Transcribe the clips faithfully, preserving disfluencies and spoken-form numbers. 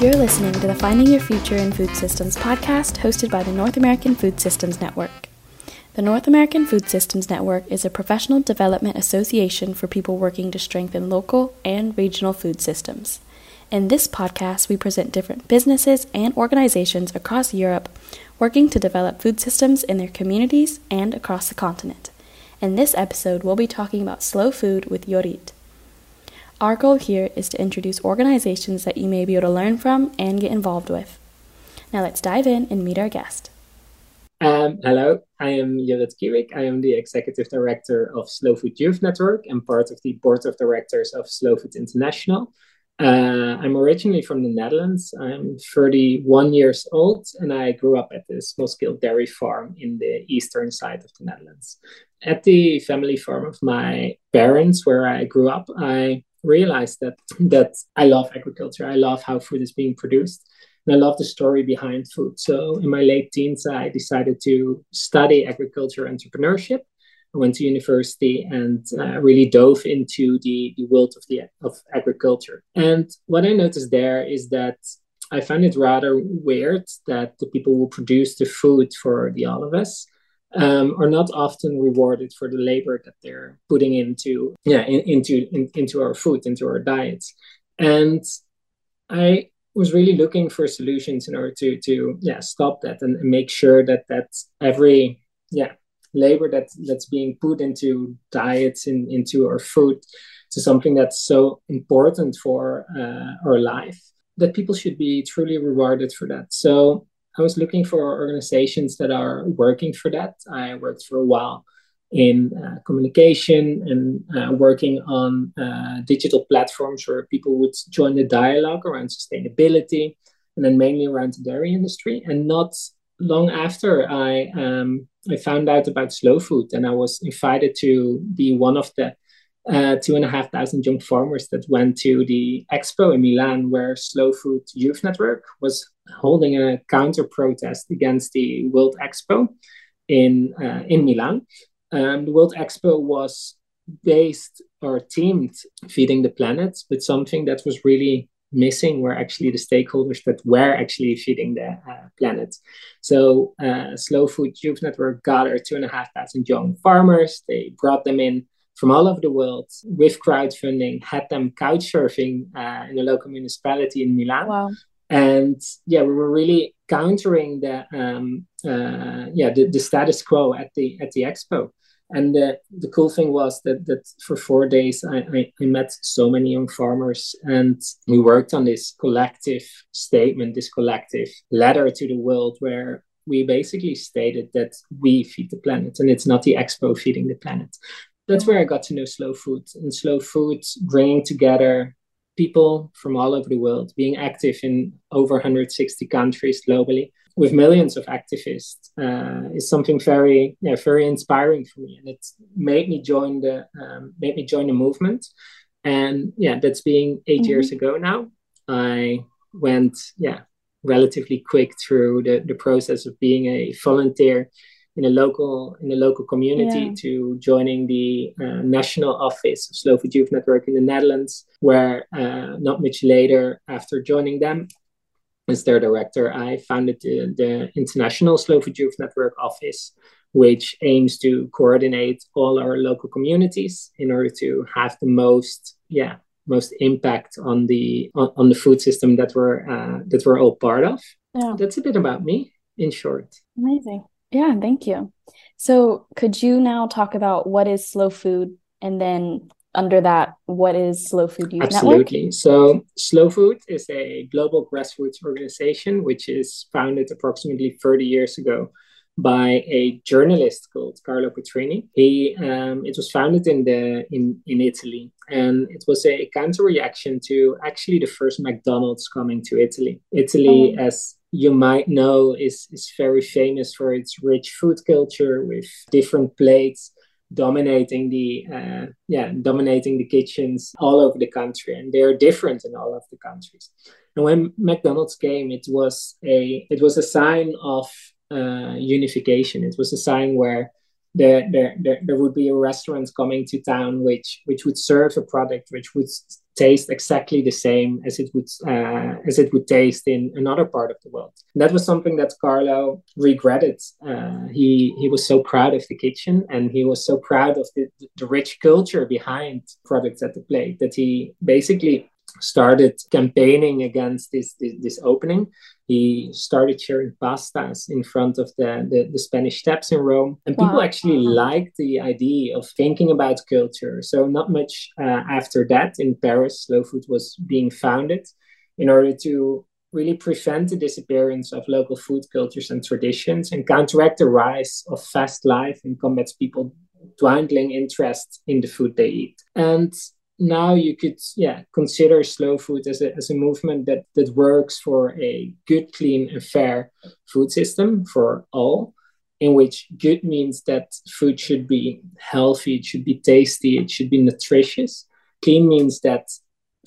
You're listening to the Finding Your Future in Food Systems podcast hosted by the North American Food Systems Network. The North American Food Systems Network is a professional development association for people working to strengthen local and regional food systems. In this podcast, we present different businesses and organizations across Europe working to develop food systems in their communities and across the continent. In this episode, we'll be talking about slow food with Jorrit. Our goal here is to introduce organizations that you may be able to learn from and get involved with. Now let's dive in and meet our guest. Um, hello, I am Jorrit Kiewik. I am the Executive Director of Slow Food Youth Network and part of the Board of Directors of Slow Food International. Uh, I'm originally from the Netherlands. I'm thirty-one years old and I grew up at a small-scale dairy farm in the eastern side of the Netherlands. At the family farm of my parents where I grew up, I realized that that I love agriculture. I love how food is being produced, and I love the story behind food. So in my late teens, I decided to study agriculture entrepreneurship. I went to university and uh, really dove into the, the world of the of agriculture. And what I noticed there is that I find it rather weird that the people who produce the food for the all of us Um, are not often rewarded for the labor that they're putting into yeah in, into in, into our food, into our diets. And I was really looking for solutions in order to to yeah stop that and make sure that that every yeah labor that that's being put into diets in into our food to something that's so important for uh, our life, that people should be truly rewarded for that. So I was looking for organizations that are working for that. I worked for a while in uh, communication and uh, working on uh, digital platforms where people would join the dialogue around sustainability and then mainly around the dairy industry. And not long after, I um, I found out about Slow Food and I was invited to be one of the Uh, two and a half thousand young farmers that went to the expo in Milan where Slow Food Youth Network was holding a counter protest against the World Expo in uh, in Milan. Um, the World Expo was based or themed feeding the planet, but something that was really missing were actually the stakeholders that were actually feeding the uh, planet. So uh, Slow Food Youth Network gathered two and a half thousand young farmers. They brought them in from all over the world with crowdfunding, had them couch surfing uh, in a local municipality in Milan. Wow. And yeah, we were really countering the um, uh, yeah the, the status quo at the at the expo. And the, the cool thing was that that for four days I, I, I met so many young farmers, and we worked on this collective statement, this collective letter to the world where we basically stated that we feed the planet and it's not the expo feeding the planet. That's where I got to know Slow Food, and Slow Food bringing together people from all over the world, being active in over one hundred sixty countries globally with millions of activists uh, is something very, yeah, very inspiring for me, and it made me join the um, made me join the movement. And yeah, that's being eight mm-hmm. years ago now. I went yeah relatively quick through the, the process of being a volunteer in a local in a local community yeah. to joining the uh, national office of Slow Food Youth Network in the Netherlands, where uh, not much later after joining them as their director, I founded the, the International Slow Food Youth Network office, which aims to coordinate all our local communities in order to have the most yeah most impact on the on, on the food system that we're uh, that we're all part of. Yeah. That's a bit about me in short. Amazing. Yeah, thank you. So could you now talk about what is Slow Food, and then under that, what is Slow Food Youth Network? Absolutely. So Slow Food is a global grassroots organization, which is founded approximately thirty years ago by a journalist called Carlo Petrini. He, um, it was founded in the in, in Italy, and it was a counter reaction to actually the first McDonald's coming to Italy. Italy, oh. as you might know, is is very famous for its rich food culture with different plates dominating the uh, yeah dominating the kitchens all over the country, and they are different in all of the countries. And when McDonald's came, it was a it was a sign of Uh, unification. It was a sign where there, there, there, there would be a restaurant coming to town which which would serve a product which would taste exactly the same as it would uh, as it would taste in another part of the world. And that was something that Carlo regretted. Uh, he he was so proud of the kitchen, and he was so proud of the, the rich culture behind products at the plate that he basically started campaigning against this, this this opening. He started sharing pastas in front of the, the, the Spanish Steps in Rome. And wow. people actually liked the idea of thinking about culture. So not much uh, after that, in Paris, Slow Food was being founded in order to really prevent the disappearance of local food cultures and traditions and counteract the rise of fast life and combats people dwindling interest in the food they eat. And now you could yeah, consider Slow Food as a, as a movement that, that works for a good, clean and fair food system for all, in which good means that food should be healthy, it should be tasty, it should be nutritious. Clean means that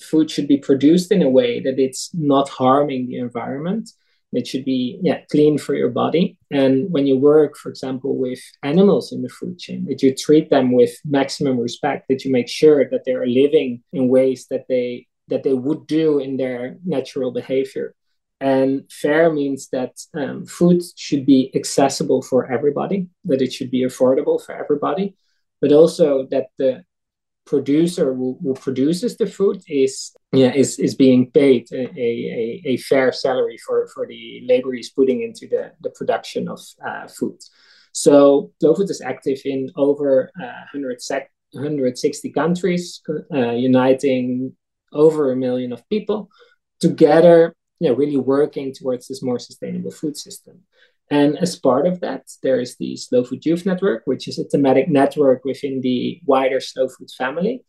food should be produced in a way that it's not harming the environment. It should be yeah, clean for your body. And when you work, for example, with animals in the food chain, that you treat them with maximum respect, that you make sure that they are living in ways that they that they would do in their natural behavior. And fair means that um, food should be accessible for everybody, that it should be affordable for everybody, but also that the producer who, who produces the food is yeah is, is being paid a, a, a fair salary for, for the labor he's putting into the, the production of uh, food. So Slow Food is active in over uh, one hundred sixty countries, uh, uniting over a million of people together, you know, really working towards this more sustainable food system. And as part of that, there is the Slow Food Youth Network, which is a thematic network within the wider Slow Food family.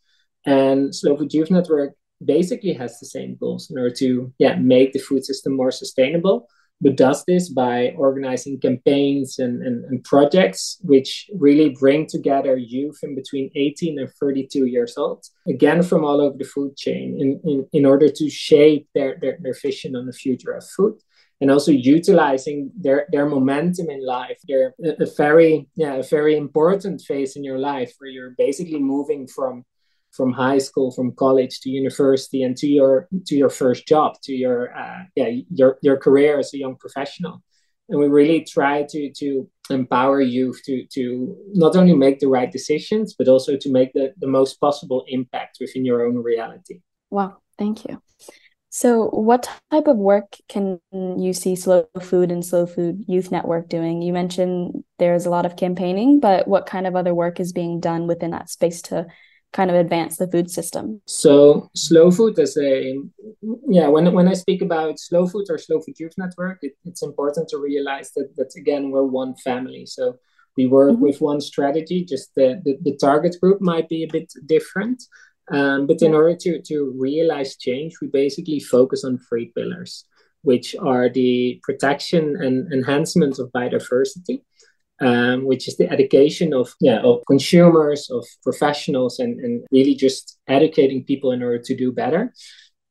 And Slow Food Youth Network basically has the same goals in order to yeah, make the food system more sustainable, but does this by organizing campaigns and, and, and projects which really bring together youth in between eighteen and thirty-two years old, again from all over the food chain, in, in, in order to shape their, their, their vision on the future of food. And also utilizing their, their momentum in life. They're a very, yeah, a very important phase in your life where you're basically moving from, from high school, from college to university, and to your to your first job, to your uh, yeah your your career as a young professional. And we really try to to empower youth to to not only make the right decisions, but also to make the, the most possible impact within your own reality. Wow, thank you. So what type of work can you see Slow Food and Slow Food Youth Network doing? You mentioned there's a lot of campaigning, but what kind of other work is being done within that space to kind of advance the food system? So Slow Food is a, yeah, when when I speak about Slow Food or Slow Food Youth Network, it, it's important to realize that, that, again, we're one family. So we work mm-hmm. with one strategy, just the, the, the target group might be a bit different. Um, but in order to, to realize change, we basically focus on three pillars, which are the protection and enhancement of biodiversity, um, which is the education of, yeah, of consumers, of professionals, and, and really just educating people in order to do better.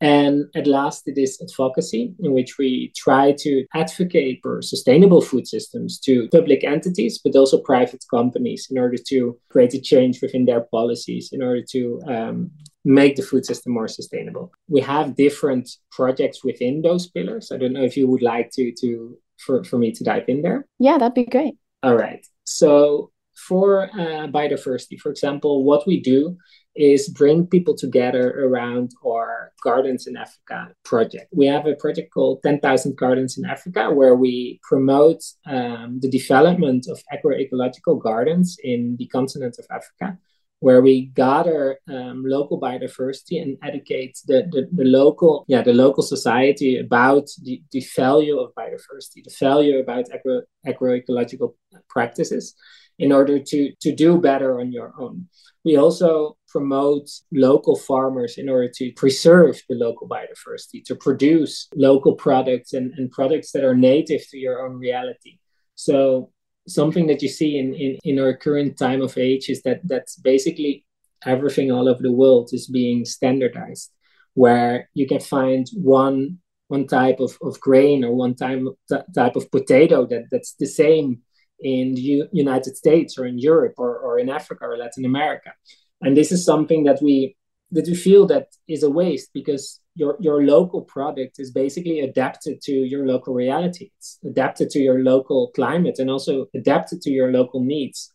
And at last, it is advocacy, in which we try to advocate for sustainable food systems to public entities, but also private companies, in order to create a change within their policies, in order to um, make the food system more sustainable. We have different projects within those pillars. I don't know if you would like to, to for, for me to dive in there. Yeah, that'd be great. All right. So for uh, biodiversity, for example, what we do is bring people together around our Gardens in Africa project. We have a project called ten thousand Gardens in Africa, where we promote um, the development of agroecological gardens in the continent of Africa, where we gather um, local biodiversity and educate the, the, the local yeah the local society about the, the value of biodiversity, the value about agro, agroecological practices, in order to, to do better on your own. We also promote local farmers in order to preserve the local biodiversity, to produce local products and, and products that are native to your own reality. So something that you see in, in, in our current time of age is that that's basically everything all over the world is being standardized, where you can find one one type of, of grain or one time, t- type of potato that, that's the same in the U- United States or in Europe or, or in Africa or Latin America. And this is something that we that we feel that is a waste, because your, your local product is basically adapted to your local reality. It's adapted to your local climate and also adapted to your local needs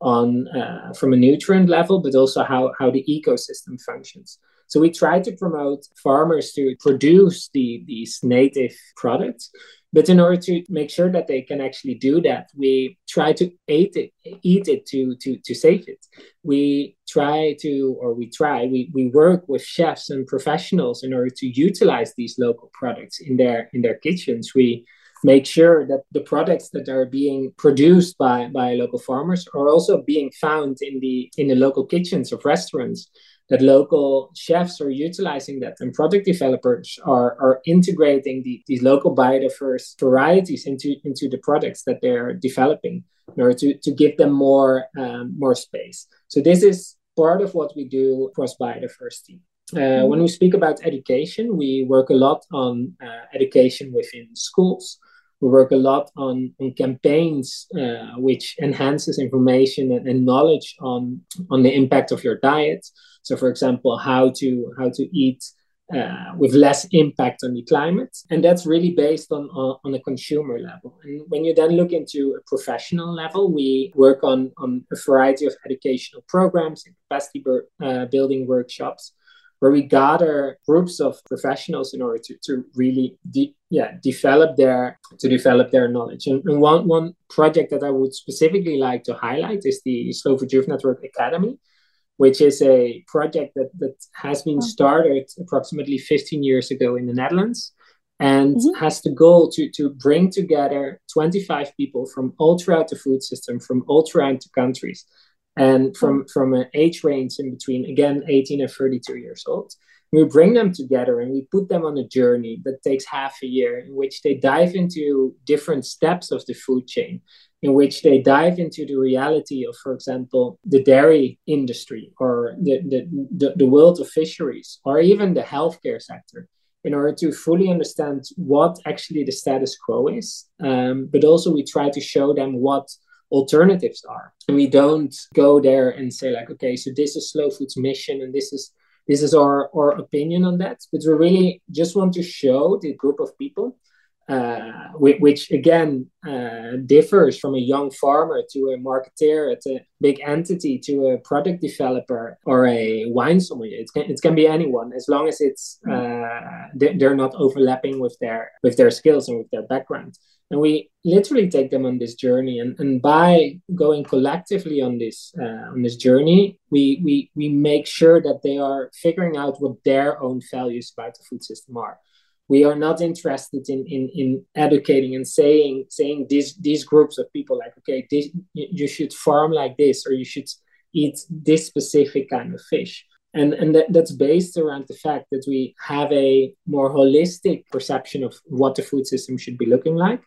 on uh, from a nutrient level, but also how, how the ecosystem functions. So we try to promote farmers to produce the, these native products, but in order to make sure that they can actually do that, we try to eat it, eat it to, to, to save it. We try to, or we try, we, we work with chefs and professionals in order to utilize these local products in their in their kitchens. We make sure that the products that are being produced by, by local farmers are also being found in the in the local kitchens of restaurants, that local chefs are utilizing that, and product developers are, are integrating the, these local biodiverse varieties into, into the products that they're developing in order to, to give them more, um, more space. So this is part of what we do across biodiversity. Uh, when we speak about education, we work a lot on uh, education within schools. We work a lot on, on campaigns uh, which enhances information and, and knowledge on, on the impact of your diet. So, for example, how to how to eat uh, with less impact on the climate. And that's really based on, on, on a consumer level. And when you then look into a professional level, we work on, on a variety of educational programs and capacity uh, building workshops, where we gather groups of professionals in order to, to really de- yeah, develop their to develop their knowledge. And, and one, one project that I would specifically like to highlight is the Slow Food Youth Network Academy, which is a project that, that has been started approximately fifteen years ago in the Netherlands, and mm-hmm. has the goal to, to bring together twenty-five people from all throughout the food system, from all throughout the countries, and from, from an age range in between, again, eighteen and thirty-two years old. We bring them together and we put them on a journey that takes half a year, in which they dive into different steps of the food chain, in which they dive into the reality of, for example, the dairy industry or the, the, the, the world of fisheries, or even the healthcare sector, in order to fully understand what actually the status quo is. Um, but also we try to show them what alternatives are. And we don't go there and say like, okay, so this is Slow Food's mission and this is this is our, our opinion on that. But we really just want to show the group of people, uh, which, which again uh, differs from a young farmer to a marketeer, to a big entity, to a product developer or a wine sommelier. It can, it can be anyone, as long as it's uh, they're not overlapping with their with their skills and with their background. And we literally take them on this journey, and, and by going collectively on this uh, on this journey, we, we we make sure that they are figuring out what their own values about the food system are. We are not interested in in, in educating and saying saying these these groups of people like, okay, this, you should farm like this, or you should eat this specific kind of fish. And and that, that's based around the fact that we have a more holistic perception of what the food system should be looking like,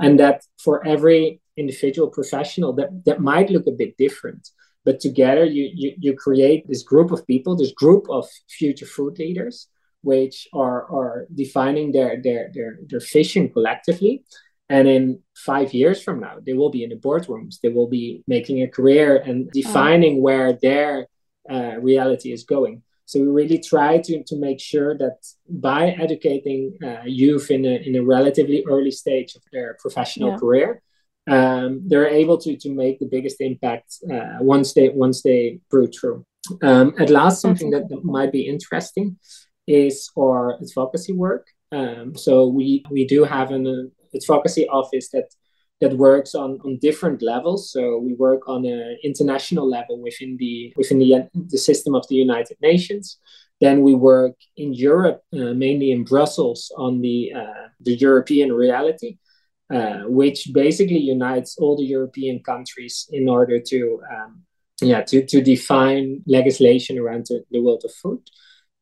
and that for every individual professional that, that might look a bit different. But together you, you you create this group of people, this group of future food leaders, which are are defining their their their, their vision collectively. And in five years from now, they will be in the boardrooms. They will be making a career and defining oh. where their Uh, reality is going. So we really try to, to make sure that by educating uh, youth in a, in a relatively early stage of their professional yeah. career, um, they're able to to make the biggest impact uh, once they once they brew through. Um, at last, something that might be interesting is our advocacy work. Um, so we we do have an uh, advocacy office that that works on, on different levels. So we work on an international level within the within the, the system of the United Nations. Then we work in Europe, uh, mainly in Brussels, on the, uh, the European reality, uh, which basically unites all the European countries in order to um, yeah to, to define legislation around the, the world of food.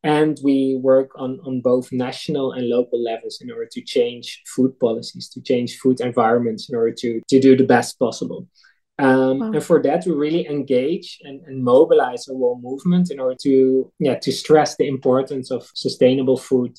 And we work on, on both national and local levels in order to change food policies, to change food environments in order to, to do the best possible. Um, wow. And for that, we really engage and, and mobilize a whole movement in order to, yeah, to stress the importance of sustainable food,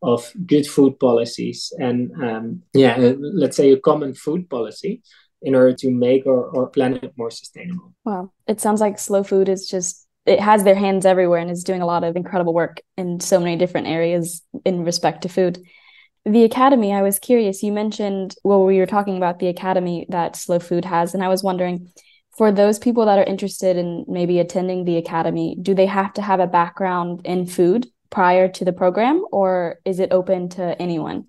of good food policies, and um, yeah, let's say a common food policy in order to make our, our planet more sustainable. Wow. It sounds like Slow Food is just, it has their hands everywhere and is doing a lot of incredible work in so many different areas in respect to food. The Academy, I was curious, you mentioned well, we were talking about the Academy that Slow Food has, and I was wondering, for those people that are interested in maybe attending the Academy, do they have to have a background in food prior to the program, or is it open to anyone?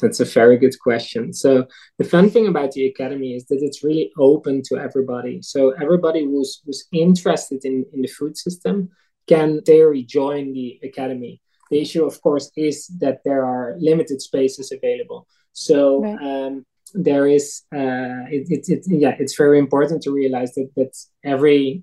That's a very good question. So the fun thing about the Academy is that it's really open to everybody. So everybody who's, who's interested in, in the food system can theoretically join the Academy. The issue, of course, is that there are limited spaces available. So right. um, there is, uh, it, it, it, yeah, it's very important to realize that, that every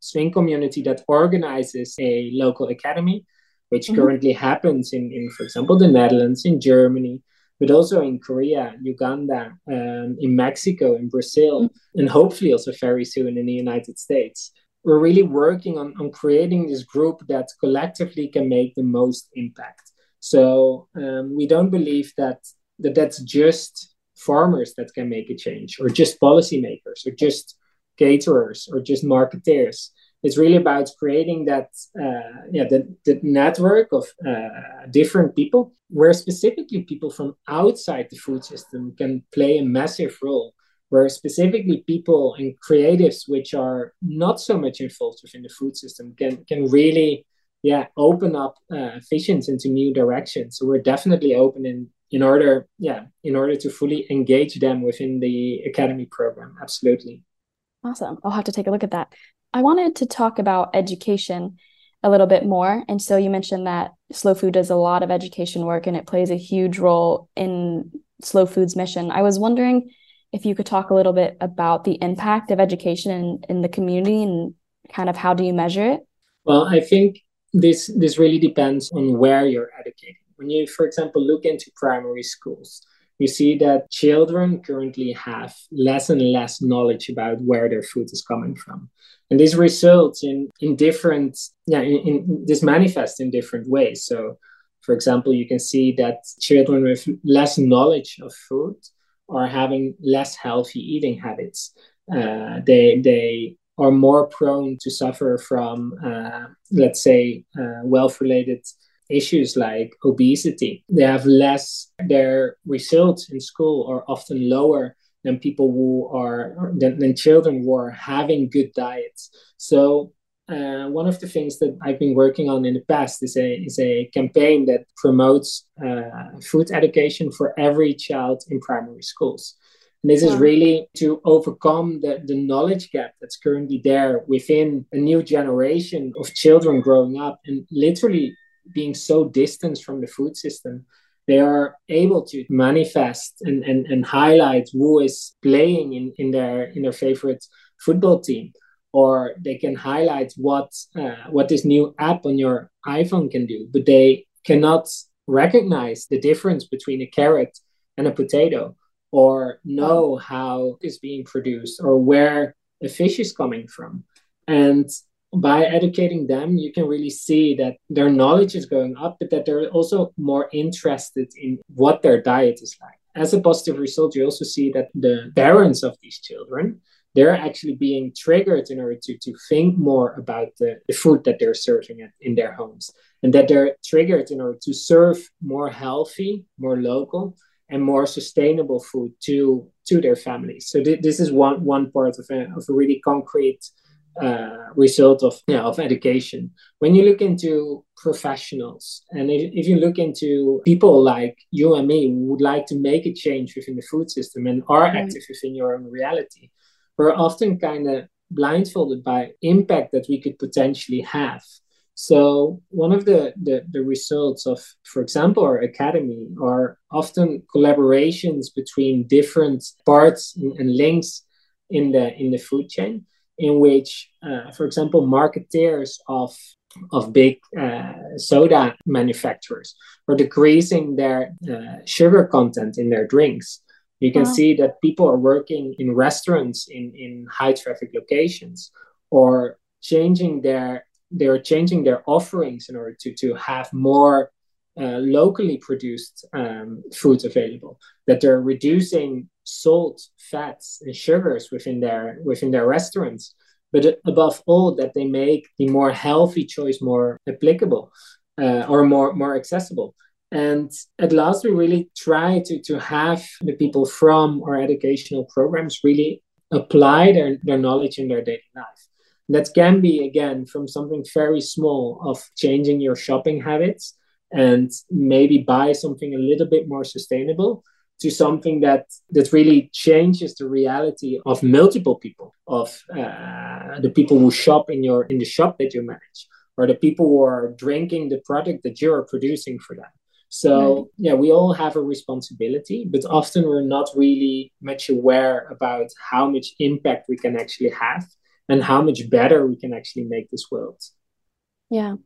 swing community that organizes a local academy, which mm-hmm. currently happens in, in, for example, the Netherlands, in Germany, but also in Korea, Uganda, um, in Mexico, in Brazil, mm-hmm. and hopefully also very soon in the United States. We're really working on, on creating this group that collectively can make the most impact. So um, we don't believe that, that that's just farmers that can make a change, or just policymakers, or just caterers, or just marketeers. It's really about creating that uh, yeah, the, the network of uh, different people, where specifically people from outside the food system can play a massive role, where specifically people and creatives which are not so much involved within the food system can, can really yeah, open up uh, visions into new directions. So we're definitely open in, in order, yeah, in order to fully engage them within the Academy program, absolutely. Awesome. I'll have to take a look at that. I wanted to talk about education a little bit more. And so you mentioned that Slow Food does a lot of education work and it plays a huge role in Slow Food's mission. I was wondering if you could talk a little bit about the impact of education in, in the community and kind of how do you measure it? Well, I think this, this really depends on where you're educating. When you, for example, look into primary schools, you see that children currently have less and less knowledge about where their food is coming from. And this results in, in different, yeah, in, in, this manifests in different ways. So, for example, you can see that children with less knowledge of food are having less healthy eating habits. Uh, they they are more prone to suffer from, uh, let's say, uh, wealth-related issues like obesity. They have less, their results in school are often lower than people who are, than, than children who are having good diets. So uh, one of the things that I've been working on in the past is a, is a campaign that promotes uh, food education for every child in primary schools. And this yeah. is really to overcome the, the knowledge gap that's currently there within a new generation of children growing up and literally being so distanced from the food system. They are able to manifest and, and, and highlight who is playing in, in their in their favorite football team, or they can highlight what uh, what this new app on your iPhone can do, but they cannot recognize the difference between a carrot and a potato, or know how it's being produced, or where a fish is coming from. And by educating them, you can really see that their knowledge is going up, but that they're also more interested in what their diet is like. As a positive result, you also see that the parents of these children, they're actually being triggered in order to, to think more about the, the food that they're serving at, in their homes, and that they're triggered in order to serve more healthy, more local, and more sustainable food to, to their families. So th- this is one, one part of a, of a really concrete Uh, result of you know, of education. When you look into professionals, and if, if you look into people like you and me who would like to make a change within the food system and are mm-hmm. active within your own reality, we're often kind of blindfolded by impact that we could potentially have. So one of the, the, the results of, for example, our academy are often collaborations between different parts and, and links in the in the food chain, in which, uh, for example, marketeers of of big uh, soda manufacturers are decreasing their uh, sugar content in their drinks. You can wow. see that people are working in restaurants in, in high traffic locations, or changing their they are changing their offerings in order to, to have more uh, locally produced um, foods available. That they're reducing salt, fats, and sugars within their within their restaurants, but above all that they make the more healthy choice more applicable uh, or more, more accessible. And at last, we really try to, to have the people from our educational programs really apply their, their knowledge in their daily life. That can be, again, from something very small of changing your shopping habits and maybe buy something a little bit more sustainable, to something that, that really changes the reality of multiple people, of uh, the people who shop in your in the shop that you manage, or the people who are drinking the product that you are producing for them. So, yeah, we all have a responsibility, but often we're not really much aware about how much impact we can actually have and how much better we can actually make this world. Yeah.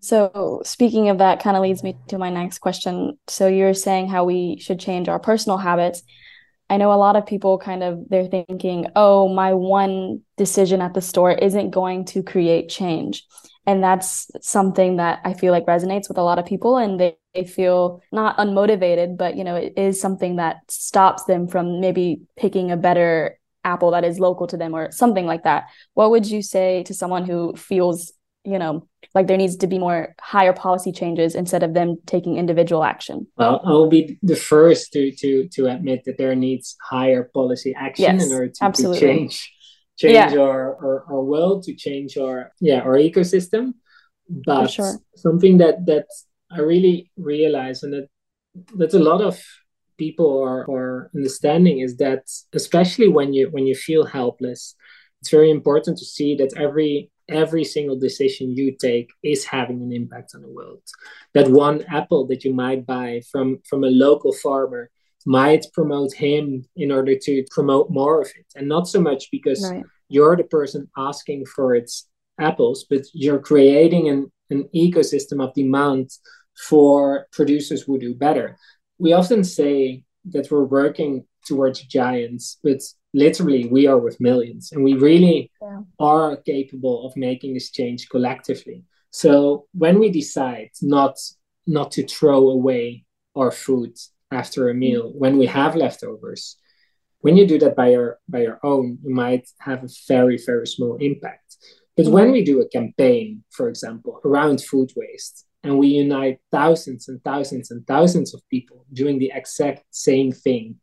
So speaking of that, kind of leads me to my next question. So you're saying how we should change our personal habits. I know a lot of people kind of, they're thinking, oh, my one decision at the store isn't going to create change. And that's something that I feel like resonates with a lot of people, and they, they feel not unmotivated, but, you know, it is something that stops them from maybe picking a better apple that is local to them or something like that. What would you say to someone who feels, you know, like there needs to be more higher policy changes instead of them taking individual action? Well, I'll be the first to to to admit that there needs higher policy action, yes, in order to, to change change yeah. our, our, our world, to change our yeah our ecosystem. But sure. something that that I really realize, and that that's a lot of people are, are understanding, is that especially when you when you feel helpless, it's very important to see that every every single decision you take is having an impact on the world. That one apple that you might buy from, from a local farmer might promote him in order to promote more of it. And not so much because right. you're the person asking for its apples, but you're creating an, an ecosystem of demand for producers who do better. We often say that we're working towards giants, but literally we are with millions, and we really yeah. are capable of making this change collectively. So when we decide not not to throw away our food after a meal, mm-hmm. when we have leftovers, when you do that by your by your own, you might have a very, very small impact. But mm-hmm. when we do a campaign, for example, around food waste, and we unite thousands and thousands and thousands of people doing the exact same thing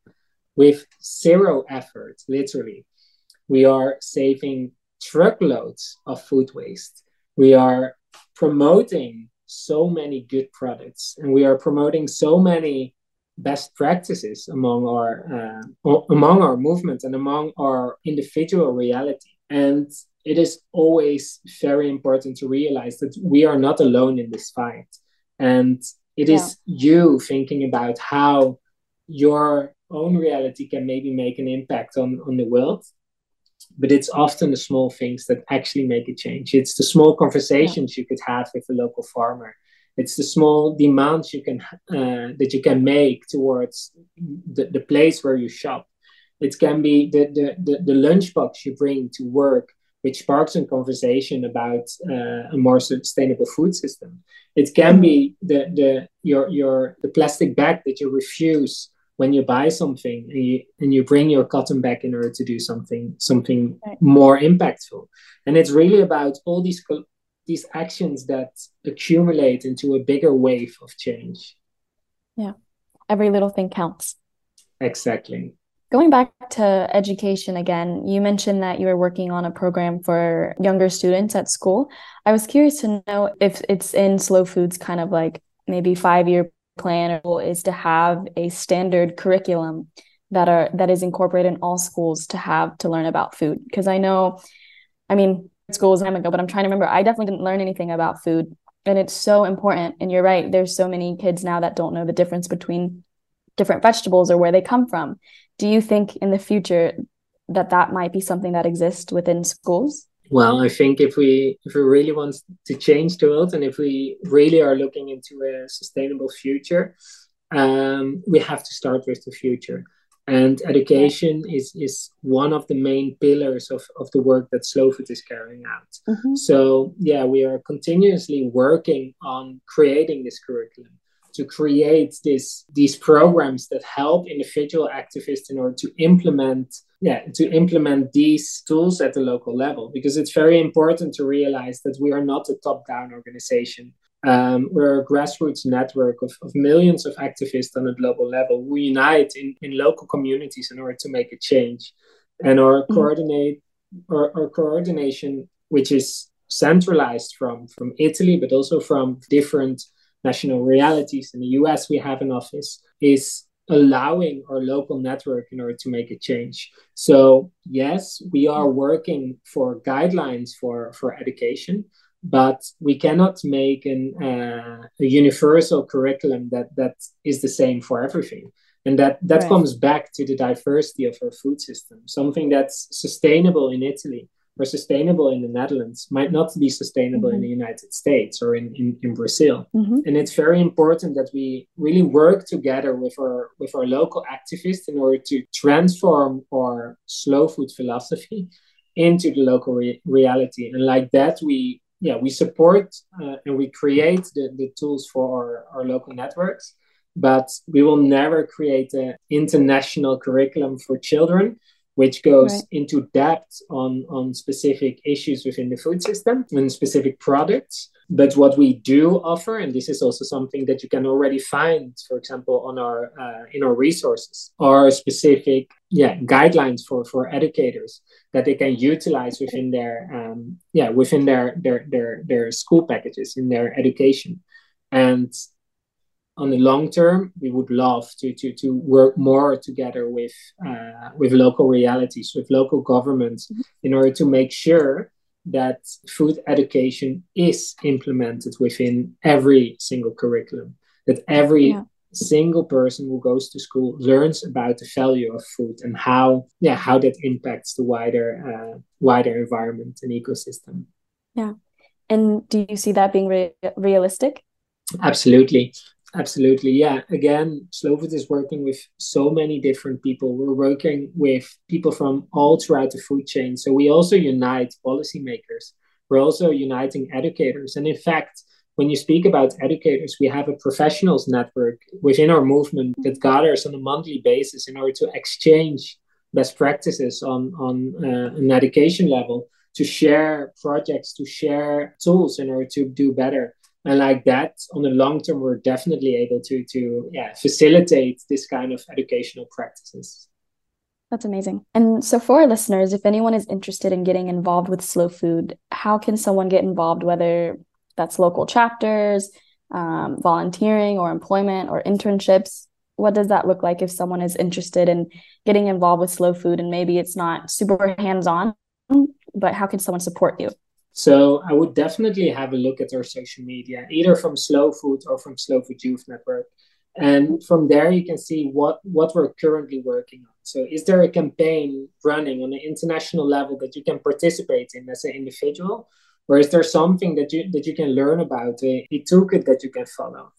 with zero effort, literally, we are saving truckloads of food waste. We are promoting so many good products, and we are promoting so many best practices among our uh, among our movement and among our individual reality. And it is always very important to realize that we are not alone in this fight. And it yeah. is you thinking about how your own reality can maybe make an impact on, on the world. But it's often the small things that actually make a change. It's the small conversations yeah. you could have with a local farmer. It's the small demands you can uh, that you can make towards the, the place where you shop. It can be the, the, the, the lunchbox you bring to work, which sparks a conversation about uh, a more sustainable food system. It can be the the your your the plastic bag that you refuse when you buy something, and you, and you bring your cotton bag in order to do something something right. more impactful. And it's really about all these these actions that accumulate into a bigger wave of change. Yeah, every little thing counts. Exactly. Going back to education again, you mentioned that you were working on a program for younger students at school. I was curious to know if it's in Slow Food's kind of like maybe five-year plan or is to have a standard curriculum that are that is incorporated in all schools to have to learn about food. Because I know, I mean, school was a time ago, but I'm trying to remember, I definitely didn't learn anything about food. And it's so important. And you're right, there's so many kids now that don't know the difference between different vegetables or where they come from. Do you think in the future that that might be something that exists within schools? Well, I think if we if we really want to change the world, and if we really are looking into a sustainable future, um, we have to start with the future. And education is, is one of the main pillars of, of the work that Slow Food is carrying out. Mm-hmm. So, yeah, we are continuously working on creating this curriculum. to create this, these programs that help individual activists in order to implement yeah, to implement these tools at the local level. Because it's very important to realize that we are not a top-down organization. Um, we're a grassroots network of, of millions of activists on a global level who unite in, in local communities in order to make a change. And our mm-hmm. coordinate or our, our coordination, which is centralized from, from Italy, but also from different national realities. In the U S, we have an office, is allowing our local network in order to make a change. So yes, we are working for guidelines for, for education, but we cannot make an, uh, a universal curriculum that, that is the same for everything. And that, that right. comes back to the diversity of our food system. Something that's sustainable in Italy or sustainable in the Netherlands might not be sustainable mm-hmm. in the United States or in, in, in Brazil. Mm-hmm. And it's very important that we really work together with our with our local activists in order to transform our slow food philosophy into the local re- reality. And like that, we yeah we support uh, and we create the, the tools for our, our local networks, but we will never create an international curriculum for children which goes right. into depth on, on specific issues within the food system and specific products. But what we do offer, and this is also something that you can already find, for example, on our uh, in our resources, are specific yeah guidelines for, for educators that they can utilize within their um, yeah within their, their their their school packages in their education. And on the long term, we would love to to, to work more together with uh, with local realities, with local governments, mm-hmm. in order to make sure that food education is implemented within every single curriculum, that every yeah. single person who goes to school learns about the value of food and how yeah how that impacts the wider uh, wider environment and ecosystem. Yeah, and do you see that being re- realistic? Absolutely. Absolutely. Yeah. Again, Slow Food is working with so many different people. We're working with people from all throughout the food chain. So we also unite policymakers. We're also uniting educators. And in fact, when you speak about educators, we have a professionals network within our movement that gathers on a monthly basis in order to exchange best practices on, on uh, an education level, to share projects, to share tools in order to do better. And like that, on the long term, we're definitely able to to yeah facilitate this kind of educational practices. That's amazing. And so for our listeners, if anyone is interested in getting involved with Slow Food, how can someone get involved, whether that's local chapters, um, volunteering or employment or internships? What does that look like if someone is interested in getting involved with Slow Food and maybe it's not super hands-on, but how can someone support you? So I would definitely have a look at our social media, either from Slow Food or from Slow Food Youth Network. And from there, you can see what, what we're currently working on. So is there a campaign running on an international level that you can participate in as an individual? Or is there something that you that you can learn about, a, a toolkit that you can follow?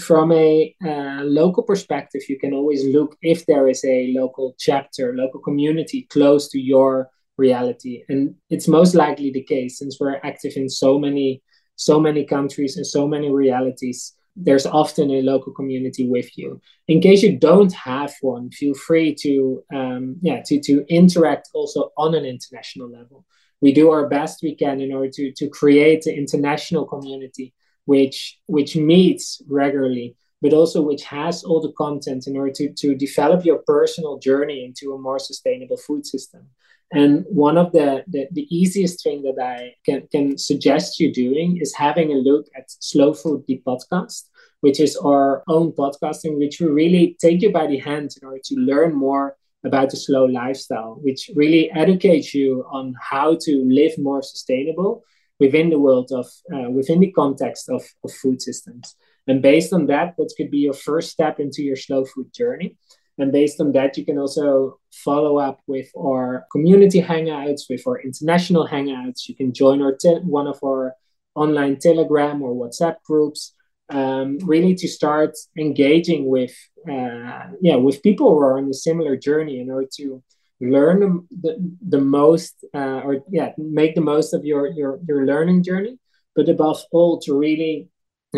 From a uh, local perspective, you can always look if there is a local chapter, local community close to your reality. And it's most likely the case, since we're active in so many so many countries and so many realities, there's often a local community with you. In case you don't have one, feel free to um yeah to to interact also on an international level. We do our best we can in order to to create an international community which which meets regularly, but also which has all the content in order to to develop your personal journey into a more sustainable food system. And one of the, the, the easiest thing that I can, can suggest you doing is having a look at Slow Food, the podcast, which is our own podcast in which we really take you by the hand in order to learn more about the slow lifestyle, which really educates you on how to live more sustainable within the world of, uh, within the context of, of food systems. And based on that, that could be your first step into your slow food journey. And based on that, you can also follow up with our community hangouts, with our international hangouts. You can join our te- one of our online Telegram or WhatsApp groups, um, really to start engaging with uh, yeah with people who are on a similar journey in order to learn the, the most uh, or yeah make the most of your your your learning journey, but above all to really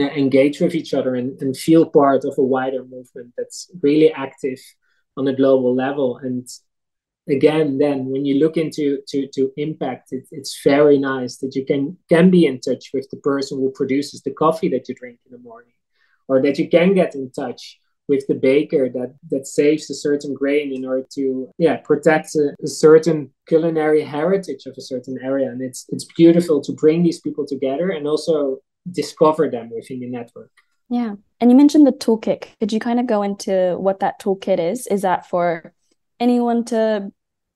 engage with each other and, and feel part of a wider movement that's really active on a global level. And again, then when you look into to, to impact, it, it's very nice that you can, can be in touch with the person who produces the coffee that you drink in the morning, or that you can get in touch with the baker that, that saves a certain grain in order to yeah protect a, a certain culinary heritage of a certain area. And it's it's beautiful to bring these people together and also discover them within the network. Yeah. And you mentioned the toolkit. Could you kind of go into what that toolkit is? Is that for anyone to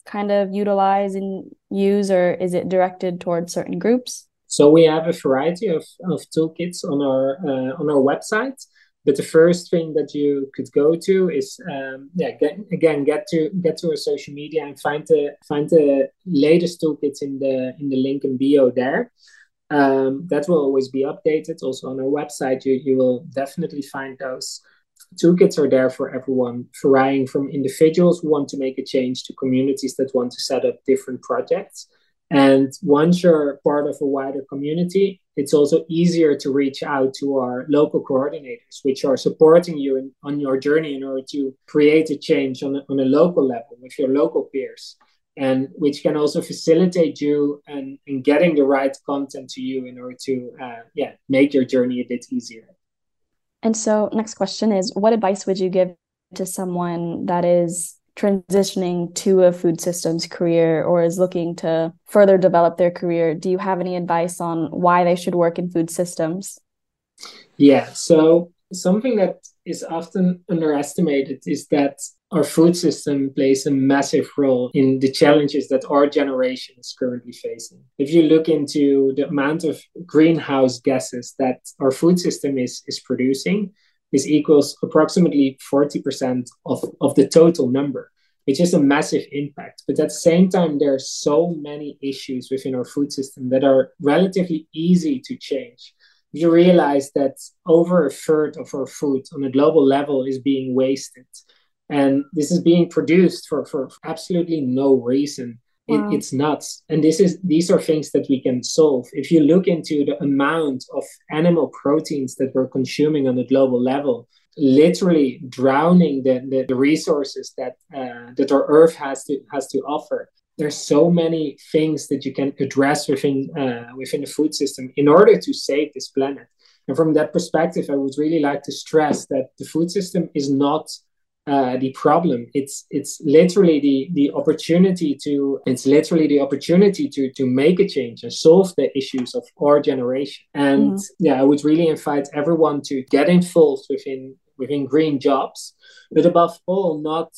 kind of utilize and use, or is it directed towards certain groups? So we have a variety of, of toolkits on our uh, on our website. But the first thing that you could go to is, um, yeah, get, again, get to get to our social media and find the find the latest toolkits in the in the link in bio there. Um, that will always be updated. Also on our website, you you will definitely find those. Toolkits are there for everyone, varying from individuals who want to make a change to communities that want to set up different projects. And once you're part of a wider community, it's also easier to reach out to our local coordinators, which are supporting you in, on your journey in order to create a change on a, on a local level with your local peers, and which can also facilitate you and, and getting the right content to you in order to uh, yeah, make your journey a bit easier. And so next question is, what advice would you give to someone that is transitioning to a food systems career or is looking to further develop their career? Do you have any advice on why they should work in food systems? Yeah, so something that is often underestimated is that our food system plays a massive role in the challenges that our generation is currently facing. If you look into the amount of greenhouse gases that our food system is, is producing, this equals approximately forty percent of, of the total number, which is a massive impact. But at the same time, there are so many issues within our food system that are relatively easy to change. You realize that over a third of our food on a global level is being wasted. And this is being produced for, for absolutely no reason. Wow. It, it's nuts. And this is these are things that we can solve. If you look into the amount of animal proteins that we're consuming on a global level, literally drowning the, the, the resources that uh, that our Earth has to has to offer. There's so many things that you can address within uh, within the food system in order to save this planet. And from that perspective, I would really like to stress that the food system is not uh, the problem. It's it's literally the the opportunity to it's literally the opportunity to to make a change and solve the issues of our generation. And mm-hmm. yeah, I would really invite everyone to get involved within within green jobs, but above all, not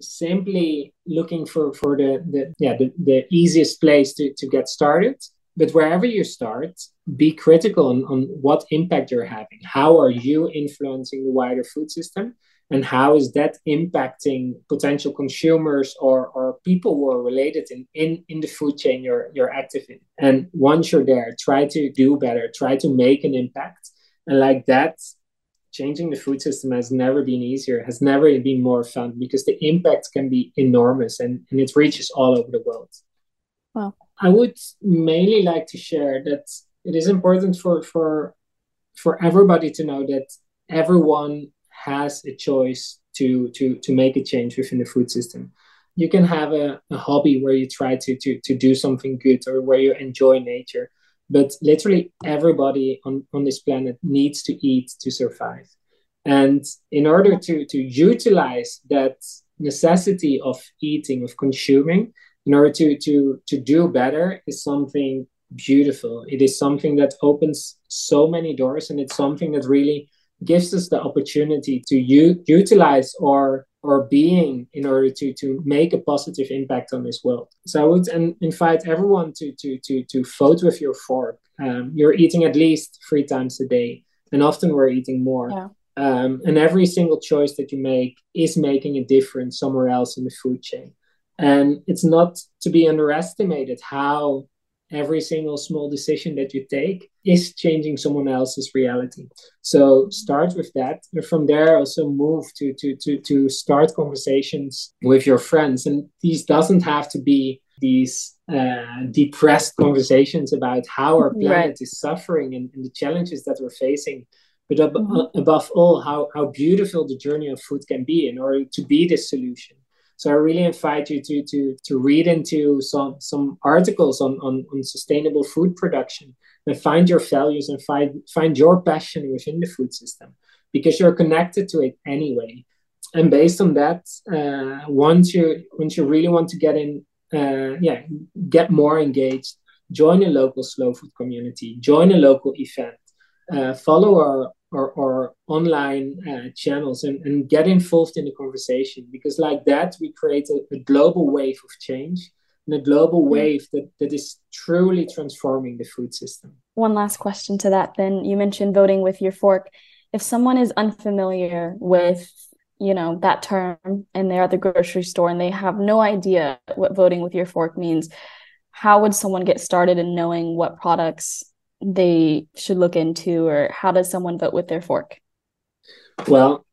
simply looking for, for the, the yeah the, the easiest place to, to get started. But wherever you start, be critical on, on what impact you're having. How are you influencing the wider food system? And how is that impacting potential consumers or, or people who are related in, in, in the food chain you're, you're active in? And once you're there, try to do better. Try to make an impact. And like that, changing the food system has never been easier, has never been more fun, because the impact can be enormous and, and it reaches all over the world. Wow. I would mainly like to share that it is important for, for, for everybody to know that everyone has a choice to, to, to make a change within the food system. You can have a, a hobby where you try to, to, to do something good or where you enjoy nature. But literally everybody on, on this planet needs to eat to survive. And in order to, to utilize that necessity of eating, of consuming, in order to, to, to do better is something beautiful. It is something that opens so many doors, and it's something that really gives us the opportunity to u- utilize our Or being in order to, to make a positive impact on this world. So I would um, invite everyone to to to to vote with your fork. Um, you're eating at least three times a day, and often we're eating more. Yeah. Um, and every single choice that you make is making a difference somewhere else in the food chain. And it's not to be underestimated how every single small decision that you take is changing someone else's reality. So start with that. And from there, also move to, to, to, to start conversations with your friends. And these doesn't have to be these uh, depressed conversations about how our planet right. is suffering and, and the challenges that we're facing. but ab- mm-hmm. above all, how, how beautiful the journey of food can be in order to be this solution. So I really invite you to to to read into some some articles on, on, on sustainable food production and find your values and find find your passion within the food system, because you're connected to it anyway. And based on that, uh, once you once you really want to get in, uh, yeah, get more engaged, join a local slow food community, join a local event, uh, follow our Or, or online uh, channels and, and get involved in the conversation, because like that we create a, a global wave of change and a global wave that, that is truly transforming the food system. One last question to that then. You mentioned voting with your fork. If someone is unfamiliar with, you know, that term and they're at the grocery store and they have no idea what voting with your fork means, how would someone get started in knowing what products they should look into, or how does someone vote with their fork? Well,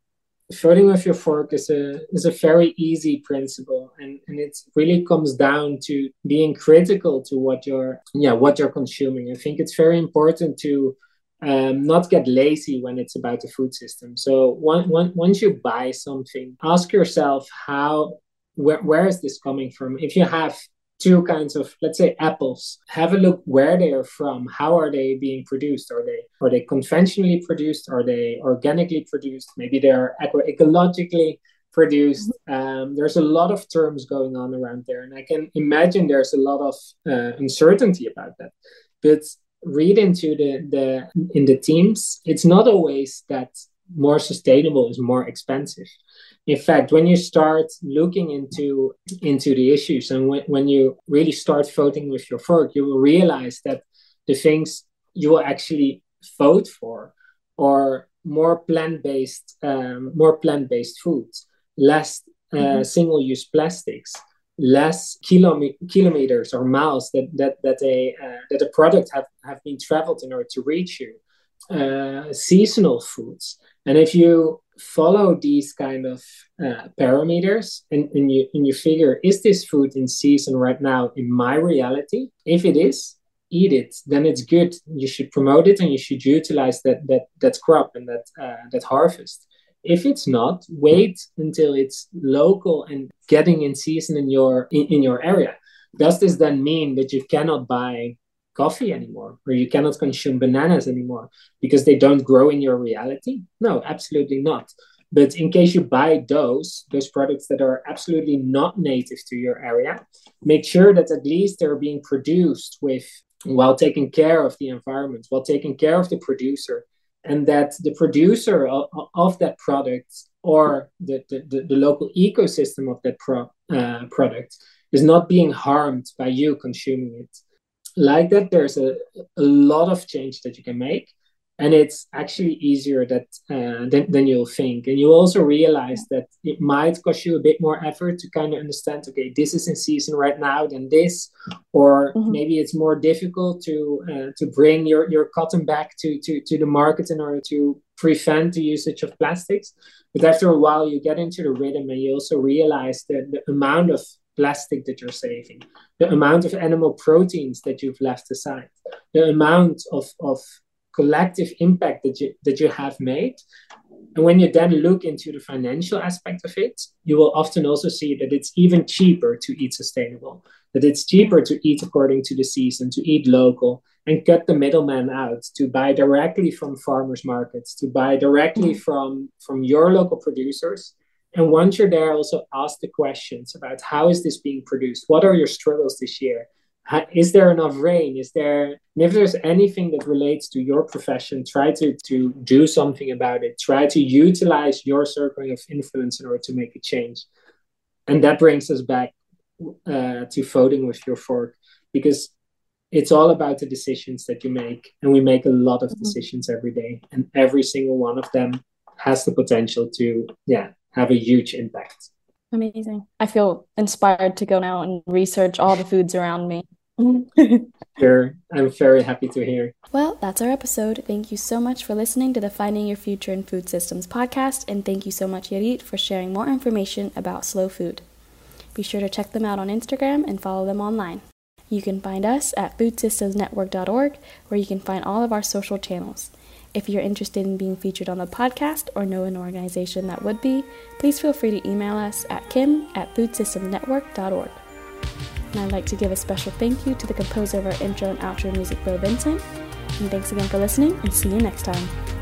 voting with your fork is a is a very easy principle, and, and it really comes down to being critical to what you're yeah what you're consuming. I think it's very important to um, not get lazy when it's about the food system. So one, one, once you buy something, ask yourself how where where is this coming from? If you have two kinds of, let's say, apples, have a look where they are from. How are they being produced? Are they are they conventionally produced? Are they organically produced? Maybe they are ecologically produced. Um, there's a lot of terms going on around there, and I can imagine there's a lot of uh, uncertainty about that. But read into the the in the teams. It's not always that more sustainable is more expensive. In fact, when you start looking into into the issues and when, when you really start voting with your fork, you will realize that the things you will actually vote for are more plant-based, um, more plant-based foods, less uh, mm-hmm. single-use plastics, less kilome- kilometers or miles that that that a uh, that a product have, have been traveled in order to reach you, uh, seasonal foods, and if you follow these kind of uh, parameters and, and you and you figure, is this food in season right now in my reality? If it is, eat it, then it's good. You should promote it and you should utilize that that that crop and that uh, that harvest. If it's not, wait until it's local and getting in season in your in, in your area. Does this then mean that you cannot buy coffee anymore, or you cannot consume bananas anymore because they don't grow in your reality? No, absolutely not. But in case you buy those, those products that are absolutely not native to your area, make sure that at least they're being produced with, while taking care of the environment, while taking care of the producer, and that the producer of, of that product or the, the, the local ecosystem of that pro, uh, product is not being harmed by you consuming it. Like that, there's a, a lot of change that you can make, and it's actually easier that uh, than, than you'll think. And you also realize that it might cost you a bit more effort to kind of understand, okay, this is in season right now than this, or mm-hmm. maybe it's more difficult to uh, to bring your, your cotton back to, to, to the market in order to prevent the usage of plastics. But after a while, you get into the rhythm, and you also realize that the amount of plastic that you're saving, the amount of animal proteins that you've left aside, the amount of, of collective impact that you that you have made. And when you then look into the financial aspect of it, you will often also see that it's even cheaper to eat sustainable, that it's cheaper to eat according to the season, to eat local, and cut the middleman out, to buy directly from farmers markets, to buy directly from, from your local producers. And once you're there, also ask the questions about how is this being produced? What are your struggles this year? How, is there enough rain? Is there, if there's anything that relates to your profession, try to, to do something about it. Try to utilize your circle of influence in order to make a change. And that brings us back uh, to voting with your fork, because it's all about the decisions that you make. And we make a lot of decisions every day, and every single one of them has the potential to, yeah, have a huge impact. Amazing. I feel inspired to go now and research all the foods around me. Sure. I'm very happy to hear. Well, that's our episode. Thank you so much for listening to the Finding Your Future in Food Systems podcast. And thank you so much, Jorrit, for sharing more information about Slow Food. Be sure to check them out on Instagram and follow them online. You can find us at food systems network dot org, where you can find all of our social channels. If you're interested in being featured on the podcast or know an organization that would be, please feel free to email us at kim at foodsystemnetwork dot org. And I'd like to give a special thank you to the composer of our intro and outro music, Bill Vincent. And thanks again for listening, and see you next time.